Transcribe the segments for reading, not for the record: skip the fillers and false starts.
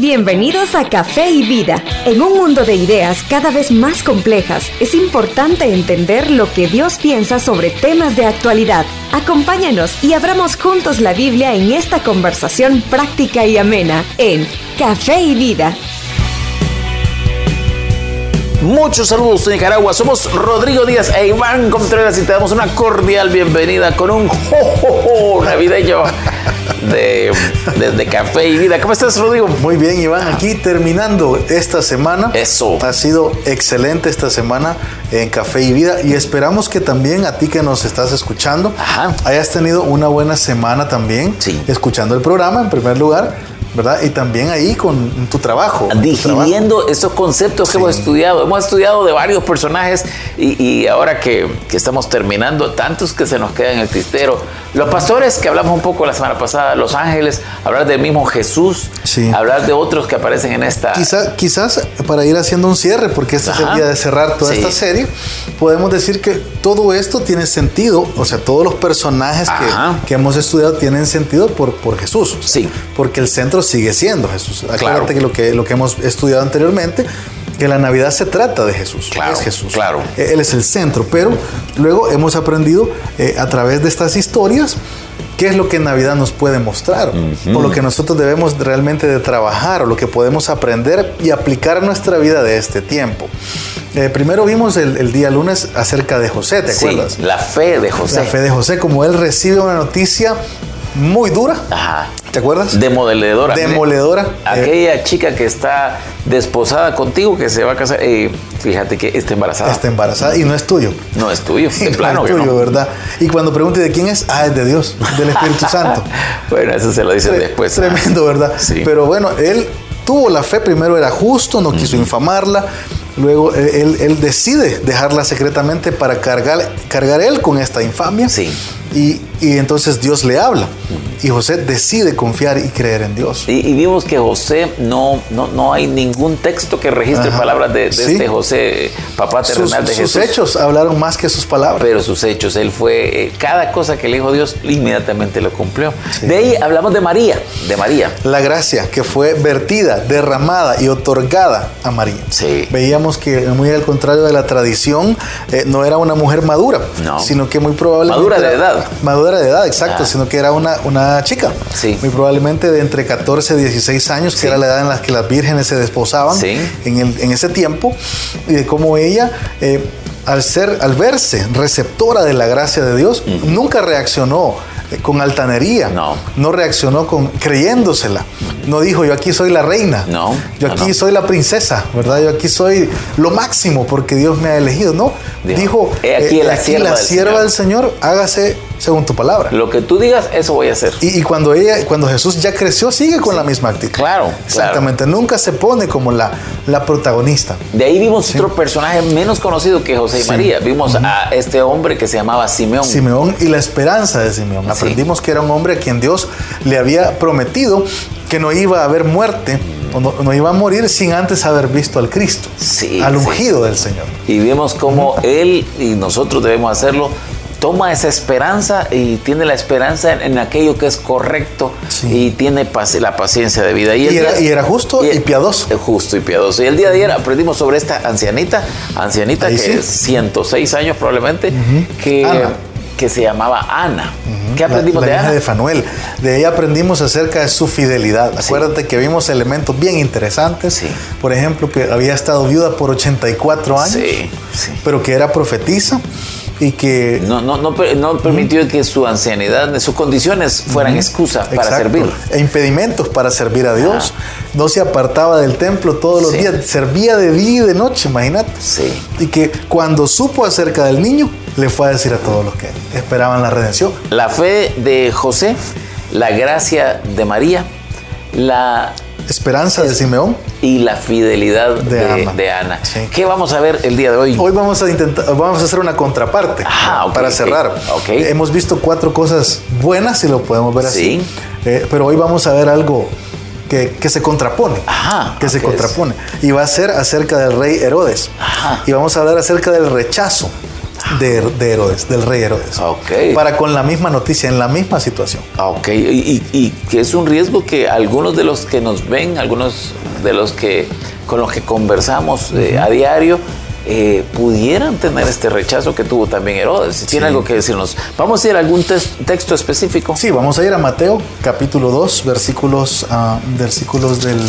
Bienvenidos a Café y Vida. En un mundo de ideas cada vez más complejas, es importante entender lo que Dios piensa sobre temas de actualidad. Acompáñanos y abramos juntos la Biblia en esta conversación práctica y amena en Café y Vida. Muchos saludos de Nicaragua, somos Rodrigo Díaz e Iván Contreras y te damos una cordial bienvenida con un jojojo navideño desde Café y Vida. ¿Cómo estás, Rodrigo? Muy bien, Iván, aquí terminando esta semana. Eso. Ha sido excelente esta semana en Café y Vida y esperamos que también a ti que nos estás escuchando hayas tenido una buena semana también, escuchando el programa en primer lugar, ¿verdad? Y también ahí con tu trabajo. Digiriendo esos conceptos que hemos estudiado. Hemos estudiado de varios personajes y ahora que estamos terminando, tantos que se nos quedan en el tintero. Los pastores, que hablamos un poco la semana pasada, los ángeles, hablar del mismo Jesús, hablar de otros que aparecen en esta... Quizás para ir haciendo un cierre, porque este es el día de cerrar toda esta serie, podemos decir que todo esto tiene sentido, o sea, todos los personajes que hemos estudiado tienen sentido por Jesús. Sí. Porque el centro sigue siendo Jesús. Acuérdate que lo que hemos estudiado anteriormente, que la Navidad se trata de Jesús. Claro, es Jesús. Claro. Él es el centro, pero luego hemos aprendido a través de estas historias qué es lo que Navidad nos puede mostrar, o lo que nosotros debemos realmente de trabajar, o lo que podemos aprender y aplicar a nuestra vida de este tiempo. Primero vimos el día lunes acerca de José, ¿te acuerdas? La fe de José. La fe de José, como él recibe una noticia muy dura. Ajá. ¿Te acuerdas? Demoledora. Aquella chica que está desposada contigo, que se va a casar, fíjate que está embarazada. Y no es tuyo. No es tuyo, de plano. No es tuyo, ¿verdad? Y cuando pregunte de quién es, es de Dios, del Espíritu Santo. Bueno, eso se lo dicen después. Tremendo, ¿verdad? Sí. Pero bueno, él tuvo la fe, primero era justo, no quiso infamarla. Luego él decide dejarla secretamente para cargar él con esta infamia. Sí. Y entonces Dios le habla. Y José decide confiar y creer en Dios. Y vimos que José, no hay ningún texto que registre palabras de este José, papá terrenal de Jesús. Sus hechos hablaron más que sus palabras. Pero sus hechos, él fue, cada cosa que le dijo Dios, inmediatamente lo cumplió. Sí. De ahí hablamos de María, La gracia que fue vertida, derramada y otorgada a María. Sí. Veíamos que, muy al contrario de la tradición, no era una mujer madura, sino que muy probablemente... Madura de edad, exacto, sino que era una chica, muy probablemente de entre 14 y 16 años, que era la edad en la que las vírgenes se desposaban en ese tiempo, y de cómo ella, al verse receptora de la gracia de Dios, nunca reaccionó con altanería, no reaccionó creyéndosela, no dijo yo aquí soy la reina, yo aquí soy la princesa, ¿verdad? Yo aquí soy lo máximo porque Dios me ha elegido, dijo aquí la sierva del Señor, hágase según tu palabra. Lo que tú digas, eso voy a hacer. Y cuando Jesús ya creció, sigue con la misma actitud. Claro. Exactamente. Nunca se pone como la protagonista. De ahí vimos otro personaje menos conocido que José y María. Vimos a este hombre que se llamaba Simeón. Simeón y la esperanza de Simeón. Aprendimos que era un hombre a quien Dios le había prometido que no iba a haber muerte, no iba a morir sin antes haber visto al Cristo, al ungido del Señor. Y vimos cómo él y nosotros debemos hacerlo. Toma esa esperanza y tiene la esperanza en aquello que es correcto y tiene la paciencia de vida. Y era justo y piadoso. Justo y piadoso. Y el día de ayer aprendimos sobre esta ancianita ahí que 106 años probablemente, que se llamaba Ana. ¿Qué aprendimos de Ana? La hija de Fanuel. De ella aprendimos acerca de su fidelidad. Acuérdate que vimos elementos bien interesantes. Sí. Por ejemplo, que había estado viuda por 84 años, pero que era profetisa. Y que no permitió que su ancianidad, sus condiciones fueran excusas para servir. E impedimentos para servir a Dios. No se apartaba del templo todos los días, servía de día y de noche, imagínate. Sí. Y que cuando supo acerca del niño, le fue a decir a todos los que esperaban la redención. La fe de José, la gracia de María, la esperanza de Simeón y la fidelidad de Ana. Sí. ¿Qué vamos a ver el día de hoy? Hoy vamos a hacer una contraparte para cerrar. Okay. Hemos visto 4 cosas buenas, si lo podemos ver así, pero hoy vamos a ver algo que se contrapone, y va a ser acerca del rey Herodes. Y vamos a hablar acerca del rechazo de Herodes, del rey Herodes. Okay. Para con la misma noticia, en la misma situación. Ok, y que es un riesgo que algunos de los que nos ven, algunos de los que con los que conversamos a diario, pudieran tener este rechazo que tuvo también Herodes. Si tiene algo que decirnos. ¿Vamos a ir a algún texto específico? Sí, vamos a ir a Mateo, capítulo 2, versículos del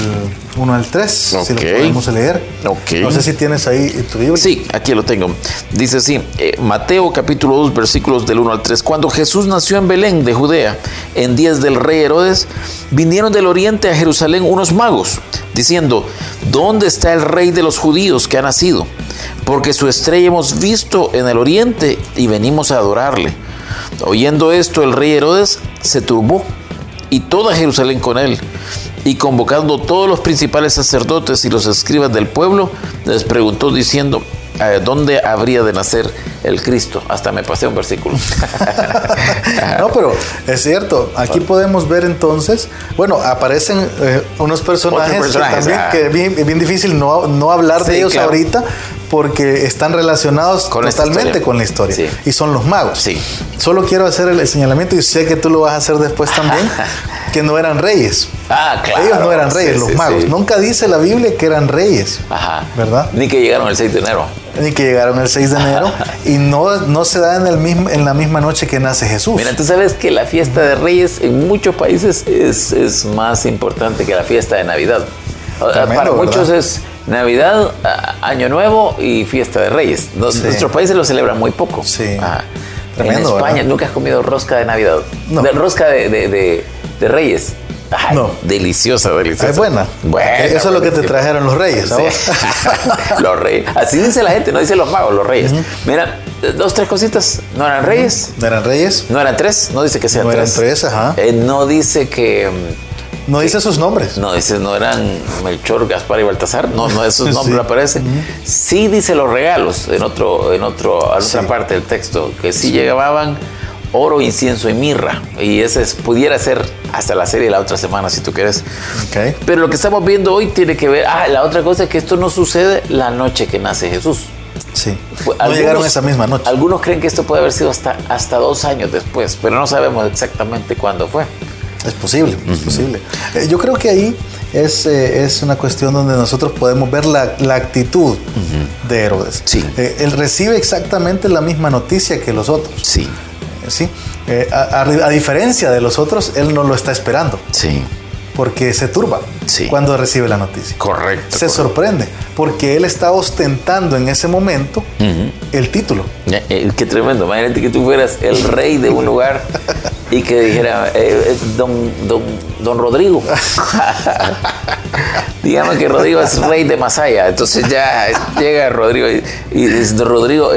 1 al 3, okay. Si lo podemos leer. Okay. No sé si tienes ahí tu Biblia. Sí, aquí lo tengo. Dice así, Mateo, capítulo 2, versículos del 1 al 3. Cuando Jesús nació en Belén, de Judea, en días del rey Herodes, vinieron del oriente a Jerusalén unos magos, diciendo, ¿dónde está el rey de los judíos que ha nacido? Porque su estrella hemos visto en el oriente y venimos a adorarle. Oyendo esto, el rey Herodes se turbó y toda Jerusalén con él. Y convocando todos los principales sacerdotes y los escribas del pueblo, les preguntó diciendo, ¿dónde habría de nacer el Cristo? Hasta me pasé un versículo. No, pero es cierto. Aquí podemos ver entonces, bueno, aparecen unos personajes que es bien difícil no hablar de ellos ahorita, porque están relacionados totalmente con la historia. Sí. Y son los magos. Sí. Solo quiero hacer el señalamiento, y sé que tú lo vas a hacer después también, que no eran reyes. Ah, claro. Ellos no eran reyes, los magos. Sí. Nunca dice la Biblia que eran reyes. Ajá. ¿Verdad? Ni que llegaron el 6 de enero. Ni que llegaron el 6 de enero. Y no se da en la misma noche que nace Jesús. Mira, tú sabes que la fiesta de Reyes en muchos países es más importante que la fiesta de Navidad. Tremendo, para muchos, ¿verdad? Es Navidad, Año Nuevo y Fiesta de Reyes. Nuestros países lo celebran muy poco. Sí. Ajá. Tremendo, en España, ¿verdad? ¿Nunca has comido rosca de Navidad? No. Rosca de Reyes. Ay, no. Deliciosa. Es buena. Eso es lo que te trajeron los reyes, ¿no? Sí. Los reyes. Así dice la gente, no dice los magos, los reyes. Uh-huh. Mira, 2, 3 cositas. No eran reyes. No eran reyes. No eran tres. No dice que sean tres. No eran tres, ajá. No dice que... No dice sus nombres. No dice, no eran Melchor, Gaspar y Baltasar. No esos nombres aparecen. Sí dice los regalos en otra parte del texto, que sí llevaban oro, incienso y mirra. Y ese pudiera ser hasta la serie de la otra semana, si tú quieres. Okay. Pero lo que estamos viendo hoy tiene que ver... Ah, la otra cosa es que esto no sucede la noche que nace Jesús. Sí. Algunos, no llegaron esa misma noche. Algunos creen que esto puede haber sido hasta 2 años después, pero no sabemos exactamente cuándo fue. Es posible, es posible. Yo creo que ahí es una cuestión donde nosotros podemos ver la actitud de Herodes. Sí. Él recibe exactamente la misma noticia que los otros. Sí. Sí. A diferencia de los otros, él no lo está esperando. Sí. Porque se turba cuando recibe la noticia. Correcto. Se sorprende porque él está ostentando en ese momento el título. Qué tremendo. Imagínate que tú fueras el rey de un lugar y que dijera don Rodrigo. Digamos que Rodrigo es rey de Masaya. Entonces ya llega Rodrigo y dice, Rodrigo...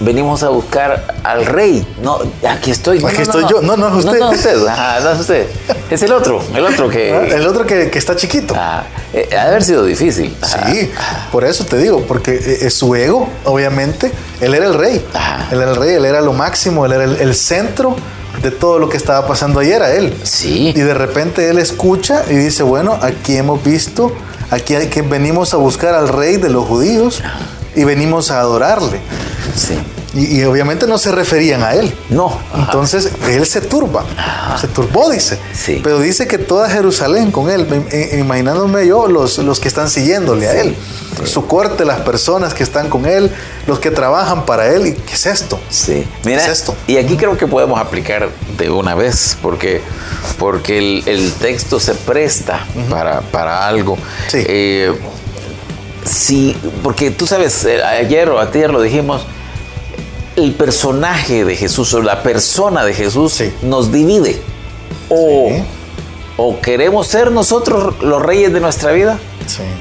venimos a buscar al rey. No, aquí estoy. Aquí estoy yo. No es usted. No es usted. Es el otro que... El otro que está chiquito. Ha de haber sido difícil. Sí, por eso te digo, porque su ego, obviamente, él era el rey. Él era el rey, él era lo máximo, él era el centro de todo lo que estaba pasando ayer a él. Sí. Y de repente él escucha y dice, bueno, aquí hemos visto, aquí venimos a buscar al rey de los judíos y venimos a adorarle. Sí. Y obviamente no se referían a él. No. Ajá. Entonces él se turba. Ajá. Se turbó, dice. Sí. Pero dice que toda Jerusalén con él, imaginándome yo los que están siguiéndole a él. Sí. Su corte, las personas que están con él, los que trabajan para él. ¿Y qué es esto? Sí. Mira, ¿qué es esto? Y aquí creo que podemos aplicar de una vez, porque el texto se presta para algo. Sí. Sí, porque tú sabes, ayer o antier lo dijimos, el personaje de Jesús o la persona de Jesús nos divide. O queremos ser nosotros los reyes de nuestra vida,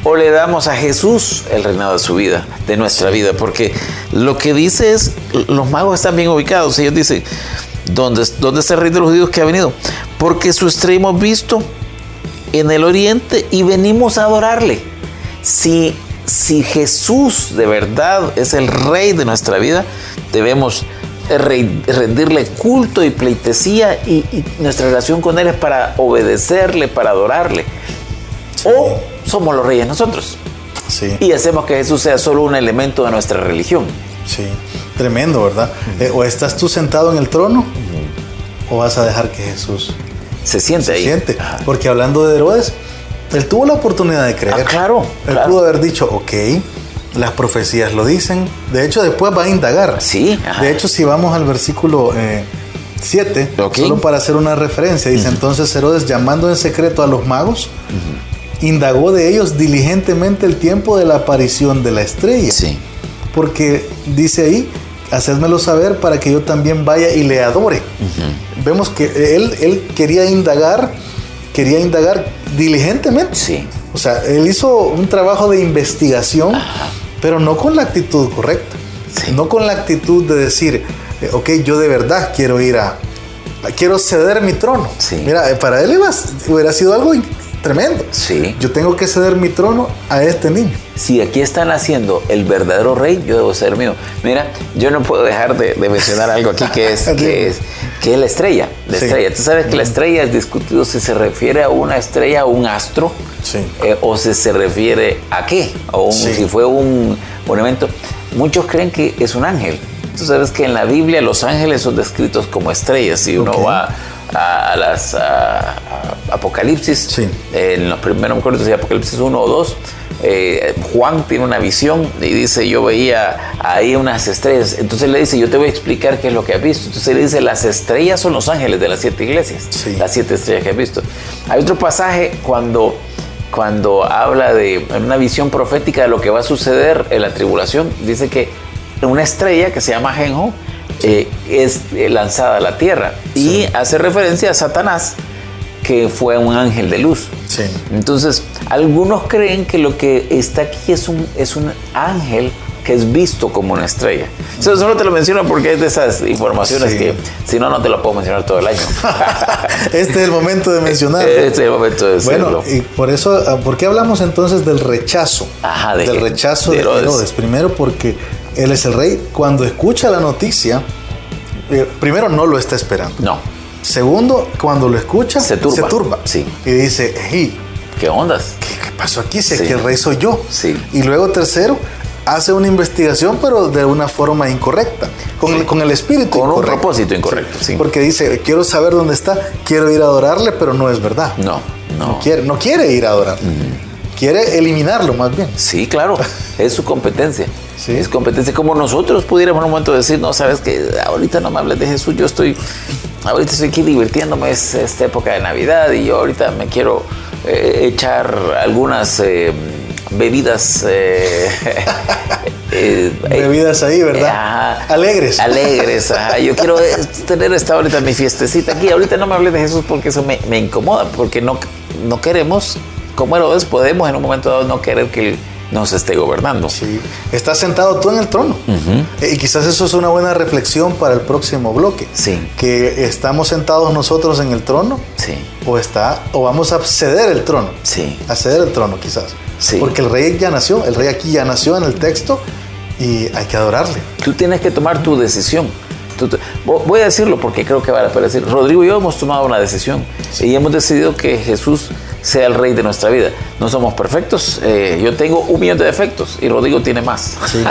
o le damos a Jesús el reinado de su vida, de nuestra vida. Porque lo que dice es, los magos están bien ubicados. Ellos dicen, ¿dónde está el rey de los judíos que ha venido? Porque su estrella hemos visto en el oriente y venimos a adorarle. Si Jesús de verdad es el rey de nuestra vida, debemos rendirle culto y pleitesía, y nuestra relación con él es para obedecerle, para adorarle. O somos los reyes nosotros y hacemos que Jesús sea solo un elemento de nuestra religión. Sí. Tremendo, ¿verdad? O estás tú sentado en el trono, o vas a dejar que Jesús se siente ahí. Porque hablando de Herodes, él tuvo la oportunidad de creer. Claro. Pudo haber dicho, ok, las profecías lo dicen. De hecho, después va a indagar. Sí. Ajá. De hecho, si vamos al versículo 7, solo para hacer una referencia, dice, entonces Herodes, llamando en secreto a los magos, indagó de ellos diligentemente el tiempo de la aparición de la estrella. Sí. Porque dice ahí, hacédmelo saber para que yo también vaya y le adore. Vemos que él quería indagar diligentemente. Sí. O sea, él hizo un trabajo de investigación, pero no con la actitud correcta. Sí. No con la actitud de decir, ok, yo de verdad quiero ir quiero ceder mi trono. Sí. Mira, para él hubiera sido algo tremendo. Sí. Yo tengo que ceder mi trono a este niño. Si aquí están haciendo el verdadero rey, yo debo ser mío. Mira, yo no puedo dejar de mencionar algo aquí que es la estrella. Tú sabes que la estrella es discutido si se refiere a una estrella, a un astro, o si se refiere a qué, si fue un monumento. Muchos creen que es un ángel. Tú sabes que en la Biblia los ángeles son descritos como estrellas. Si uno va a Apocalipsis, en los primeros, no me acuerdo si Apocalipsis 1 o 2, Juan tiene una visión y dice, yo veía ahí unas estrellas. Entonces le dice, yo te voy a explicar qué es lo que has visto. Entonces le dice, las estrellas son los ángeles de las 7 iglesias, las 7 estrellas que has visto. Hay otro pasaje cuando habla de una visión profética de lo que va a suceder en la tribulación, dice que una estrella que se llama Genjo es lanzada a la tierra y hace referencia a Satanás, que fue un ángel de luz. Entonces algunos creen que lo que está aquí es un ángel que es visto como una estrella. Entonces, solo te lo menciono porque es de esas informaciones que si no te lo puedo mencionar todo el año. Este es el momento de mencionarlo. Este es el momento de decirlo. Bueno, y por eso, ¿por qué hablamos entonces del rechazo? Del rechazo de Herodes. Primero porque él es el rey. Cuando escucha la noticia, primero no lo está esperando. No. Segundo, cuando lo escucha, se turba. Sí. Y dice, hey, ¿qué ondas? ¿Qué pasó aquí? Si aquí el rey soy yo. Sí. Y luego tercero, hace una investigación, pero de una forma incorrecta. Con el espíritu incorrecto. Con un propósito incorrecto. Sí. Porque dice, quiero saber dónde está, quiero ir a adorarle, pero no es verdad. No quiere ir a adorarle. Quiere eliminarlo más bien. Sí, claro. Es su competencia. Sí. Es competencia. Como nosotros pudiéramos en un momento decir, no, sabes que ahorita no me hables de Jesús, ahorita estoy aquí divirtiéndome, es esta época de Navidad y yo ahorita me quiero echar algunas bebidas. Bebidas ahí, ¿verdad? Alegres. Ajá. Yo quiero tener ahorita mi fiestecita aquí. Ahorita no me hables de Jesús porque eso me incomoda, porque no queremos. Como Herodes, podemos en un momento dado no querer que él nos esté gobernando. Sí. Estás sentado tú en el trono. Y quizás eso es una buena reflexión para el próximo bloque. Sí. Que estamos sentados nosotros en el trono. Sí. O vamos a ceder el trono. Sí. A ceder el trono, quizás. Sí. Porque el rey ya nació. El rey aquí ya nació en el texto y hay que adorarle. Tú tienes que tomar tu decisión. Voy a decirlo porque creo que vale para decir. Rodrigo y yo hemos tomado una decisión y hemos decidido que Jesús sea el rey de nuestra vida. No somos perfectos. Yo tengo 1 millón de defectos y Rodrigo tiene más. Sí.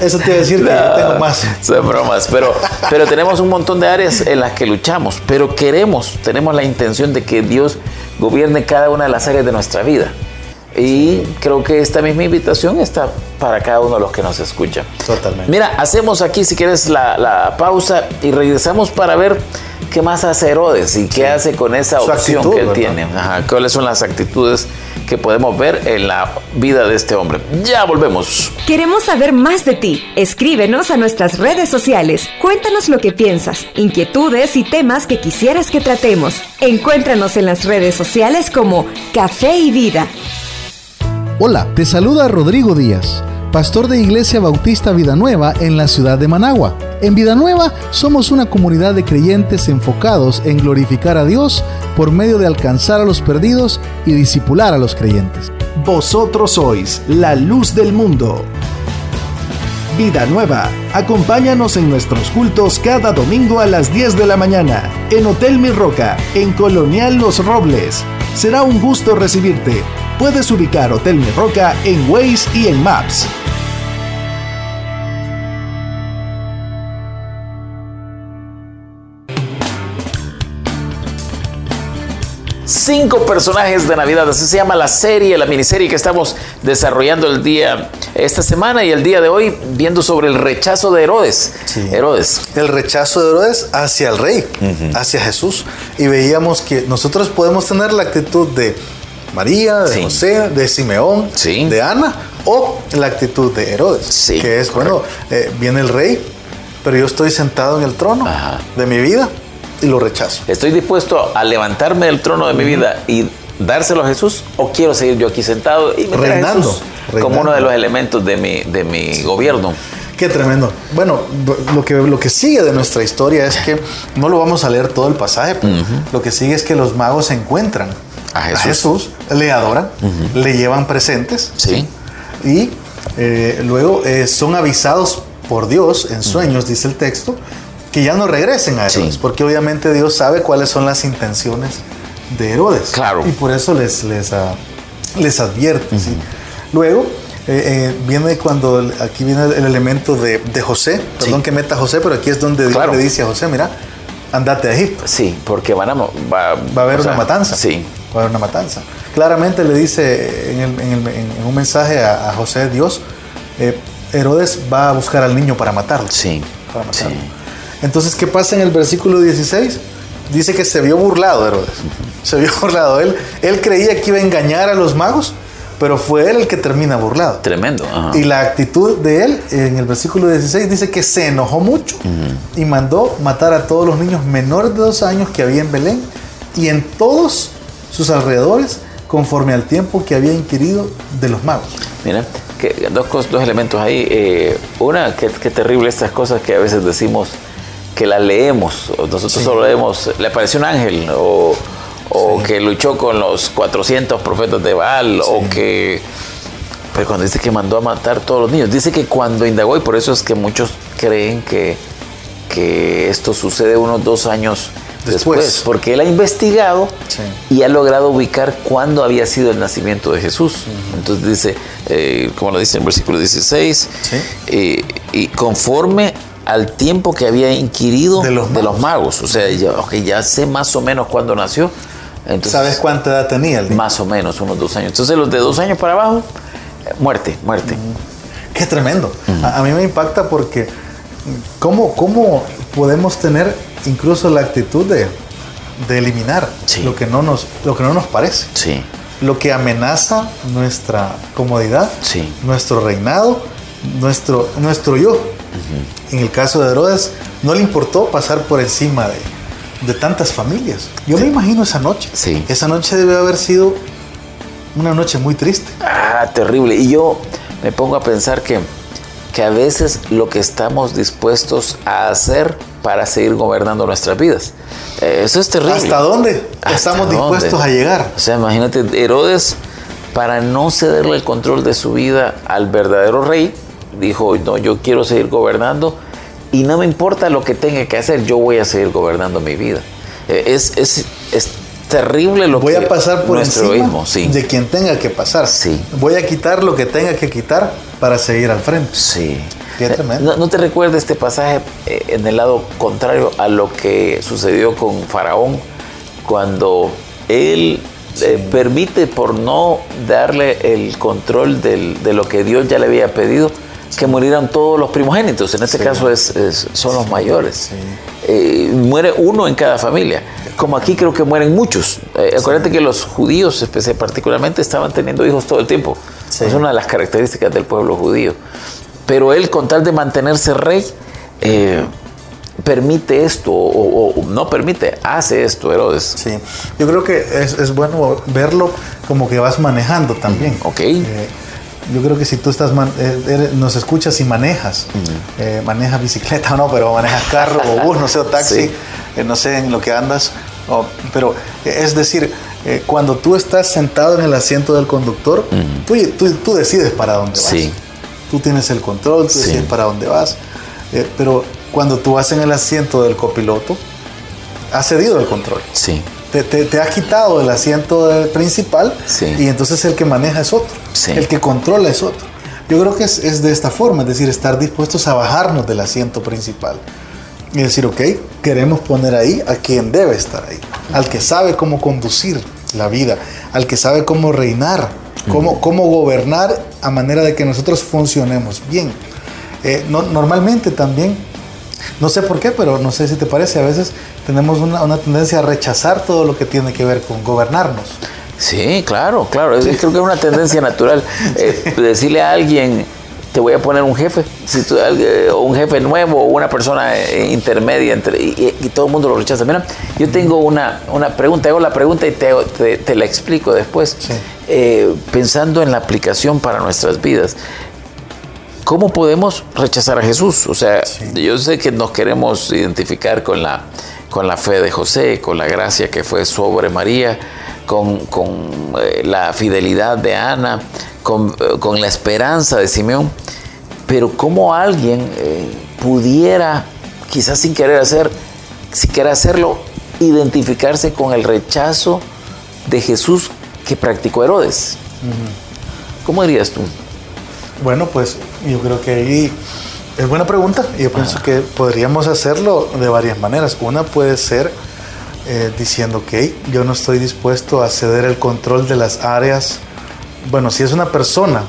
Eso te iba a decir que yo tengo más. Son bromas, pero tenemos un montón de áreas en las que luchamos, pero tenemos la intención de que Dios gobierne cada una de las áreas de nuestra vida. Y creo que esta misma invitación está para cada uno de los que nos escucha. Totalmente. Mira, hacemos aquí, si quieres, la pausa y regresamos para ver qué más hace Herodes y qué hace con esa opción actitud, que él tiene. Ajá, cuáles son las actitudes que podemos ver en la vida de este hombre. Ya volvemos. Queremos saber más de ti. Escríbenos a nuestras redes sociales. Cuéntanos lo que piensas, inquietudes y temas que quisieras que tratemos. Encuéntranos en las redes sociales como Café y Vida. Hola, te saluda Rodrigo Díaz, pastor de Iglesia Bautista Vida Nueva en la ciudad de Managua. En Vida Nueva somos una comunidad de creyentes enfocados en glorificar a Dios por medio de alcanzar a los perdidos y discipular a los creyentes. Vosotros sois la luz del mundo. Vida Nueva, acompáñanos en nuestros cultos cada domingo a las 10 de la mañana en Hotel Mi Roca, en Colonial Los Robles. Será un gusto recibirte. Puedes ubicar Hotel Mi Roca en Waze y en Maps. 5 personajes de Navidad. Así se llama la serie, la miniserie que estamos desarrollando esta semana y el día de hoy, viendo sobre el rechazo de Herodes. Sí. El rechazo de Herodes hacia el rey, hacia Jesús. Y veíamos que nosotros podemos tener la actitud de María, de José, de Simeón, de Ana, o la actitud de Herodes, que es, bueno, viene el rey, pero yo estoy sentado en el trono de mi vida. Y lo rechazo. ¿Estoy dispuesto a levantarme del trono de mi vida y dárselo a Jesús? ¿O quiero seguir yo aquí sentado y meter reinando, a Jesús como uno de los elementos de mi gobierno? Qué tremendo. Bueno, lo que sigue de nuestra historia es que no lo vamos a leer todo el pasaje. Pero lo que sigue es que los magos se encuentran a Jesús le adoran, le llevan presentes. Y luego son avisados por Dios en sueños, dice el texto, que ya no regresen a Herodes, porque obviamente Dios sabe cuáles son las intenciones de Herodes. Claro. Y por eso les advierte. ¿Sí? Luego viene aquí viene el elemento de José, perdón que meta a José, pero aquí es donde Dios le dice a José, mira, andate a Egipto. Sí, porque va a haber una matanza. Sí. Va a haber una matanza. Claramente le dice en un mensaje a José, Dios, Herodes va a buscar al niño para matarlo. Sí. Para matarlo. Sí. Entonces, ¿qué pasa en el versículo 16? Dice que se vio burlado Herodes. Se vio burlado. Él creía que iba a engañar a los magos, pero fue él el que termina burlado. Tremendo. Y la actitud de él, en el versículo 16, dice que se enojó mucho y mandó matar a todos los niños menores de 2 años que había en Belén y en todos sus alrededores, conforme al tiempo que había inquirido de los magos. Mira, que dos elementos ahí. Una, que terrible estas cosas que a veces decimos, que las leemos, nosotros solo leemos, le apareció un ángel, o que luchó con los 400 profetas de Baal, o que... Pero cuando dice que mandó a matar todos los niños, dice que cuando indagó, y por eso es que muchos creen que esto sucede unos 2 años después, porque él ha investigado y ha logrado ubicar cuándo había sido el nacimiento de Jesús. Entonces dice, como lo dice en el versículo 16, y conforme al tiempo que había inquirido de los magos. O sea, ya sé más o menos cuándo nació. Entonces, ¿sabes cuánta edad tenía el niño? Más o menos, unos 2 años. Entonces, los de 2 años para abajo, muerte. Qué tremendo. A mí me impacta porque ¿cómo podemos tener incluso la actitud de eliminar lo que no nos parece? Sí. Lo que amenaza nuestra comodidad, nuestro reinado, nuestro yo. En el caso de Herodes, no le importó pasar por encima de tantas familias. Yo me imagino esa noche. Sí. Esa noche debe haber sido una noche muy triste. Terrible. Y yo me pongo a pensar que a veces lo que estamos dispuestos a hacer para seguir gobernando nuestras vidas. Eso es terrible. ¿Hasta dónde estamos dispuestos a llegar? O sea, imagínate, Herodes, para no cederle el control de su vida al verdadero rey, dijo, no, yo quiero seguir gobernando y no me importa lo que tenga que hacer, yo voy a seguir gobernando mi vida. Es terrible lo que... Voy a pasar por encima de quien tenga que pasar. Sí. Voy a quitar lo que tenga que quitar para seguir al frente. Sí. Qué tremendo. ¿No te recuerda este pasaje en el lado contrario a lo que sucedió con Faraón cuando él... permite por no darle el control de lo que Dios ya le había pedido que murieran todos los primogénitos, en este caso son los mayores. Muere uno en cada familia, como aquí creo que mueren muchos. Acuérdate que los judíos particularmente estaban teniendo hijos todo el tiempo. Es una de las características del pueblo judío, pero él, con tal de mantenerse rey, permite esto o no permite, hace esto Herodes. Sí, yo creo que es bueno verlo como que vas manejando también. Yo creo que si tú estás nos escuchas y manejas, manejas bicicleta o no, pero manejas carro o bus, no sé, o taxi, no sé en lo que andas, pero es decir, cuando tú estás sentado en el asiento del conductor, tú decides para dónde vas. Tú tienes el control, tú decides para dónde vas, pero cuando tú vas en el asiento del copiloto, has cedido el control. Sí. Te has quitado el asiento principal y entonces el que maneja es otro, el que controla es otro. Yo creo que es de esta forma, es decir, estar dispuestos a bajarnos del asiento principal y decir, ok, queremos poner ahí a quien debe estar ahí, al que sabe cómo conducir la vida, al que sabe cómo reinar, cómo gobernar a manera de que nosotros funcionemos bien. Normalmente también, no sé por qué, pero no sé si te parece, a veces tenemos una tendencia a rechazar todo lo que tiene que ver con gobernarnos. Sí, claro, claro. Sí. Creo que es una tendencia natural. Decirle a alguien, te voy a poner un jefe, o un jefe nuevo, o una persona intermedia, y todo el mundo lo rechaza. Mira, yo tengo una pregunta, hago la pregunta y te la explico después. Sí. Pensando en la aplicación para nuestras vidas, ¿cómo podemos rechazar a Jesús? O sea, sí, yo sé que nos queremos identificar con la fe de José, con la gracia que fue sobre María, con la fidelidad de Ana, con la esperanza de Simeón, pero cómo alguien pudiera, quizás sin querer hacerlo, identificarse con el rechazo de Jesús que practicó Herodes. Uh-huh. ¿Cómo dirías tú? Bueno, pues yo creo que ahí es buena pregunta. Yo pienso que podríamos hacerlo de varias maneras. Una puede ser diciendo, ok, yo no estoy dispuesto a ceder el control de las áreas. Bueno, si es una persona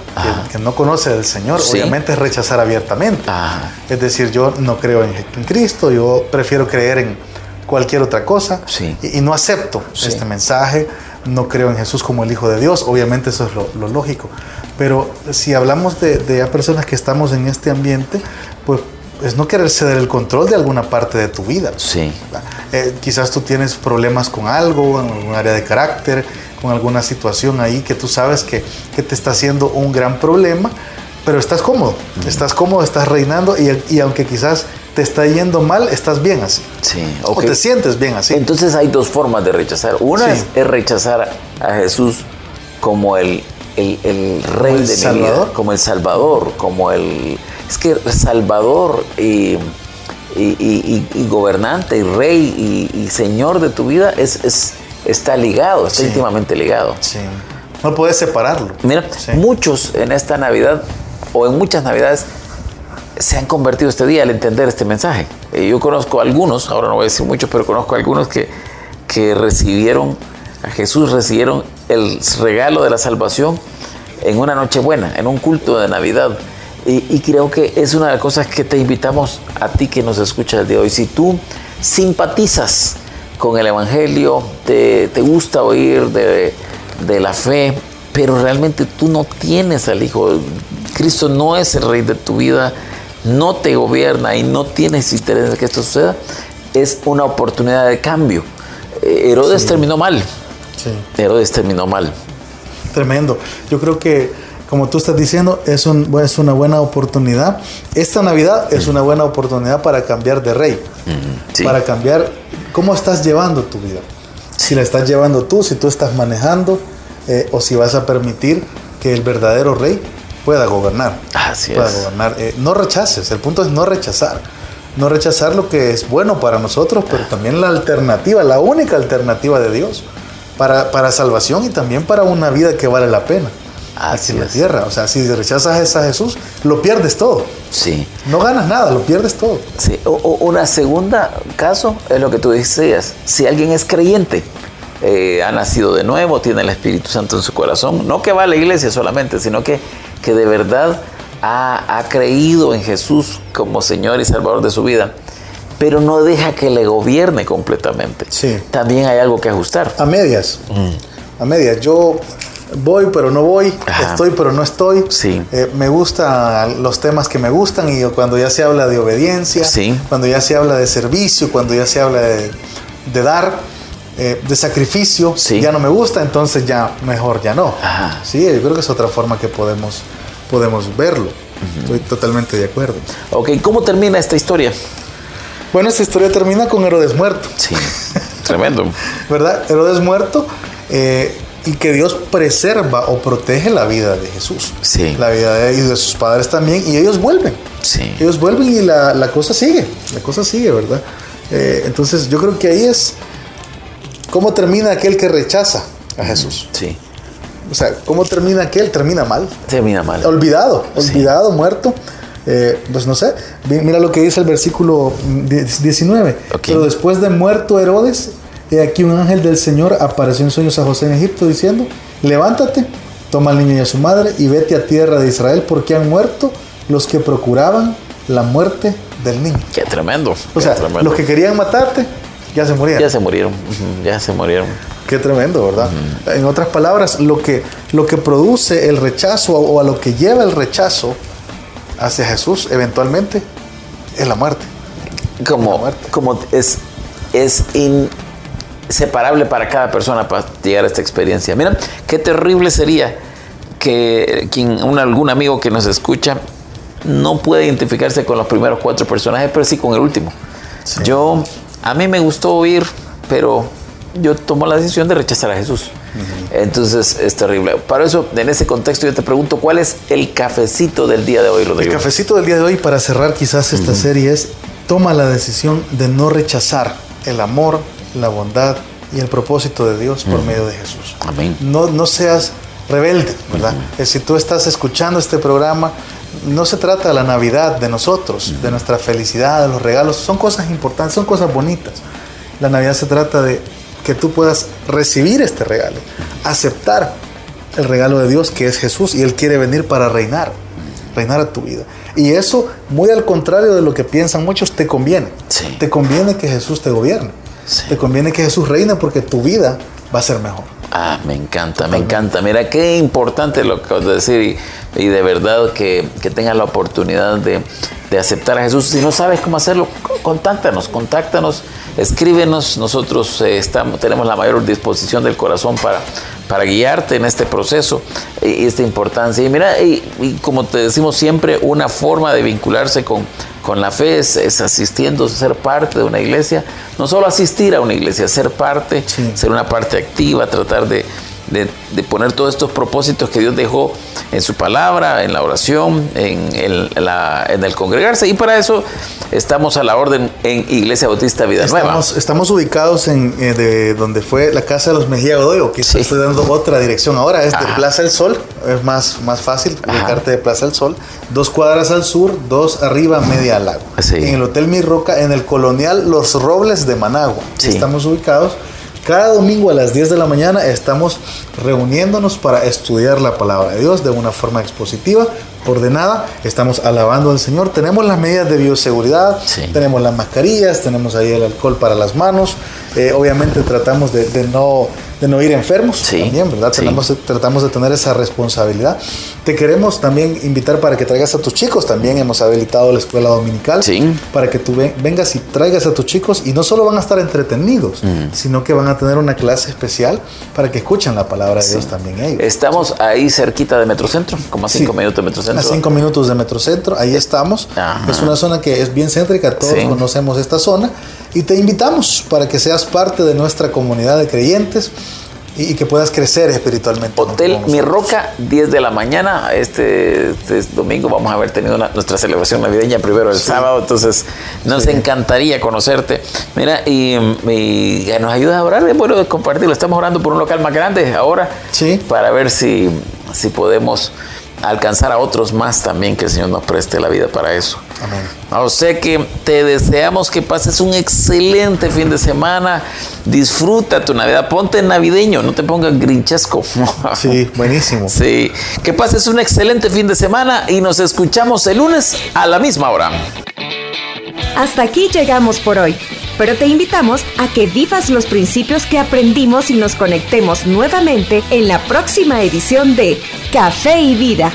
que no conoce al Señor, ¿sí?, obviamente es rechazar abiertamente. Ajá. Es decir, yo no creo en Cristo, yo prefiero creer en cualquier otra cosa, sí, y no acepto, sí, este mensaje, no creo en Jesús como el Hijo de Dios. Obviamente eso es lo lógico. Pero si hablamos de personas que estamos en este ambiente, pues es no querer ceder el control de alguna parte de tu vida. Sí. Quizás tú tienes problemas con algo, en algún área de carácter, con alguna situación ahí que tú sabes que te está haciendo un gran problema, pero estás cómodo, estás reinando y aunque quizás te está yendo mal, estás bien así. Sí. Okay. O te sientes bien así. Entonces hay dos formas de rechazar. Una, sí, es rechazar aJesús como el rey de mi vida, como el Salvador, como el... Es que Salvador y gobernante y rey y Señor de tu vida está ligado, está, sí, íntimamente ligado. Sí. No puedes separarlo. Mira, sí, muchos en esta Navidad o en muchas Navidades se han convertido este día al entender este mensaje. Yo conozco algunos, ahora no voy a decir muchos, pero conozco algunos que recibieron a Jesús, recibieron el regalo de la salvación en una Nochebuena, en un culto de Navidad. Y creo que es una de las cosas que te invitamos a ti que nos escuchas de hoy. Si tú simpatizas con el Evangelio, te gusta oír de la fe, pero realmente tú no tienes al Hijo. Cristo no es el Rey de tu vida, no te gobierna y no tienes interés en que esto suceda. Es una oportunidad de cambio. Herodes, sí, terminó mal. Sí. Herodes terminó mal. Tremendo. Yo creo que, como tú estás diciendo, es una buena oportunidad. Esta Navidad es una buena oportunidad para cambiar de rey. Sí. Para cambiar cómo estás llevando tu vida. Si la estás llevando tú, si tú estás manejando, o si vas a permitir que el verdadero rey pueda gobernar. Así pueda gobernar. No rechaces. El punto es no rechazar. No rechazar lo que es bueno para nosotros, pero también la alternativa, la única alternativa de Dios para salvación y también para una vida que vale la pena. Así en la tierra. O sea, si rechazas a Jesús, lo pierdes todo. Sí. No ganas nada, lo pierdes todo. Sí. Una segunda caso es lo que tú decías. Si alguien es creyente, ha nacido de nuevo, tiene el Espíritu Santo en su corazón, no que va a la iglesia solamente, sino que de verdad ha creído en Jesús como Señor y Salvador de su vida, pero no deja que le gobierne completamente. Sí. También hay algo que ajustar. A medias. Mm. A medias. Yo... voy, pero no voy. Ajá. Estoy, pero no estoy. Sí. Me gustan los temas que me gustan y cuando ya se habla de obediencia, sí, cuando ya se habla de servicio, cuando ya se habla de dar, de sacrificio, sí, ya no me gusta, entonces ya mejor ya no. Ajá. Sí, yo creo que es otra forma que podemos verlo. Uh-huh. Estoy totalmente de acuerdo. Ok, ¿cómo termina esta historia? Bueno, esta historia termina con Herodes muerto. Sí, tremendo. ¿Verdad? Herodes muerto. Y que Dios preserva o protege la vida de Jesús, sí, la vida de sus padres también, y ellos vuelven, sí, ellos vuelven y la cosa sigue, ¿verdad? Entonces yo creo que ahí es cómo termina aquel que rechaza a Jesús. Sí. O sea, cómo termina aquel, termina mal, olvidado, sí, muerto. Pues no sé, mira lo que dice el versículo 19, okay. Pero después de muerto Herodes, He aquí un ángel del Señor apareció en sueños a José en Egipto diciendo: levántate, toma al niño y a su madre y vete a tierra de Israel, porque han muerto los que procuraban la muerte del niño. Qué tremendo. O sea, tremendo. Los que querían matarte ya se murieron. Ya se murieron, ya se murieron. Qué tremendo, ¿verdad? Uh-huh. En otras palabras, lo que produce el rechazo o a lo que lleva el rechazo hacia Jesús eventualmente es la muerte. Como es inseparable para cada persona para llegar a esta experiencia. Mira, qué terrible sería que algún amigo que nos escucha no pueda identificarse con los primeros 4 personajes, pero sí con el último. Sí. A mí me gustó oír, pero yo tomo la decisión de rechazar a Jesús. Uh-huh. Entonces es terrible. Para eso, en ese contexto, yo te pregunto, ¿cuál es el cafecito del día de hoy, Rodrigo? El cafecito del día de hoy, para cerrar quizás esta serie, es: toma la decisión de no rechazar el amor, la bondad y el propósito de Dios por medio de Jesús. Amén. No seas rebelde, ¿verdad? Si tú estás escuchando este programa, no se trata de la Navidad, de nosotros, de nuestra felicidad, de los regalos. Son cosas importantes, son cosas bonitas. La Navidad se trata de que tú puedas recibir este regalo, aceptar el regalo de Dios que es Jesús, y Él quiere venir para reinar a tu vida. Y eso, muy al contrario de lo que piensan muchos, te conviene. Sí. Te conviene que Jesús te gobierne. Sí. Te conviene que Jesús reine, porque tu vida va a ser mejor. Ah, me encanta, totalmente. Me encanta. Mira, qué importante lo que acabas de decir. Y de verdad que tengas la oportunidad de aceptar a Jesús. Si no sabes cómo hacerlo, contáctanos, escríbenos. Nosotros tenemos la mayor disposición del corazón para guiarte en este proceso y esta importancia. Y mira, y como te decimos siempre, una forma de vincularse con la fe es asistiendo, ser parte de una iglesia. No solo asistir a una iglesia, ser parte, sí. Ser una parte activa, tratar de poner todos estos propósitos que Dios dejó en su palabra, en la oración, en el congregarse. Y para eso estamos a la orden en Iglesia Bautista Vida Nueva. Estamos ubicados de donde fue la casa de los Mejía Godoy, o quizás sí. Estoy dando otra dirección ahora, es de Plaza del Sol. Es más fácil ubicarte de Plaza del Sol, 2 cuadras al sur, 2 arriba, media al lago. Sí. En el Hotel Mi Roca, en el Colonial Los Robles de Managua. Sí. Estamos ubicados. Cada domingo a las 10 de la mañana estamos reuniéndonos para estudiar la palabra de Dios de una forma expositiva, ordenada. Estamos alabando al Señor. Tenemos las medidas de bioseguridad, sí. Tenemos las mascarillas, tenemos ahí el alcohol para las manos. Obviamente tratamos de no ir enfermos, sí. También, ¿verdad? Sí. Tratamos de tener esa responsabilidad. Te queremos también invitar para que traigas a tus chicos. También hemos habilitado la escuela dominical, sí. Para que tú vengas y traigas a tus chicos, y no solo van a estar entretenidos, sino que van a tener una clase especial para que escuchen la palabra de Dios también ellos. Estamos ahí cerquita de Metro Centro, como a 5 minutos de Metro Centro. A 5 minutos de Metro Centro, ahí estamos. Ajá. Es una zona que es bien céntrica, todos conocemos esta zona, y te invitamos para que seas parte de nuestra comunidad de creyentes y que puedas crecer espiritualmente. Hotel Mi Roca, 10 de la mañana. Este domingo vamos a haber tenido nuestra celebración navideña primero el sábado, entonces nos encantaría conocerte. Mira, y nos ayudas a orar, es bueno de compartirlo. Estamos orando por un local más grande ahora, para ver si podemos alcanzar a otros más también, que el Señor nos preste la vida para eso. Amén. O sea que te deseamos que pases un excelente fin de semana. Disfruta tu Navidad, ponte navideño, no te pongas grinchesco. Sí, buenísimo. Sí, que pases un excelente fin de semana y nos escuchamos el lunes a la misma hora. Hasta aquí llegamos por hoy, pero te invitamos a que vivas los principios que aprendimos y nos conectemos nuevamente en la próxima edición de Café y Vida.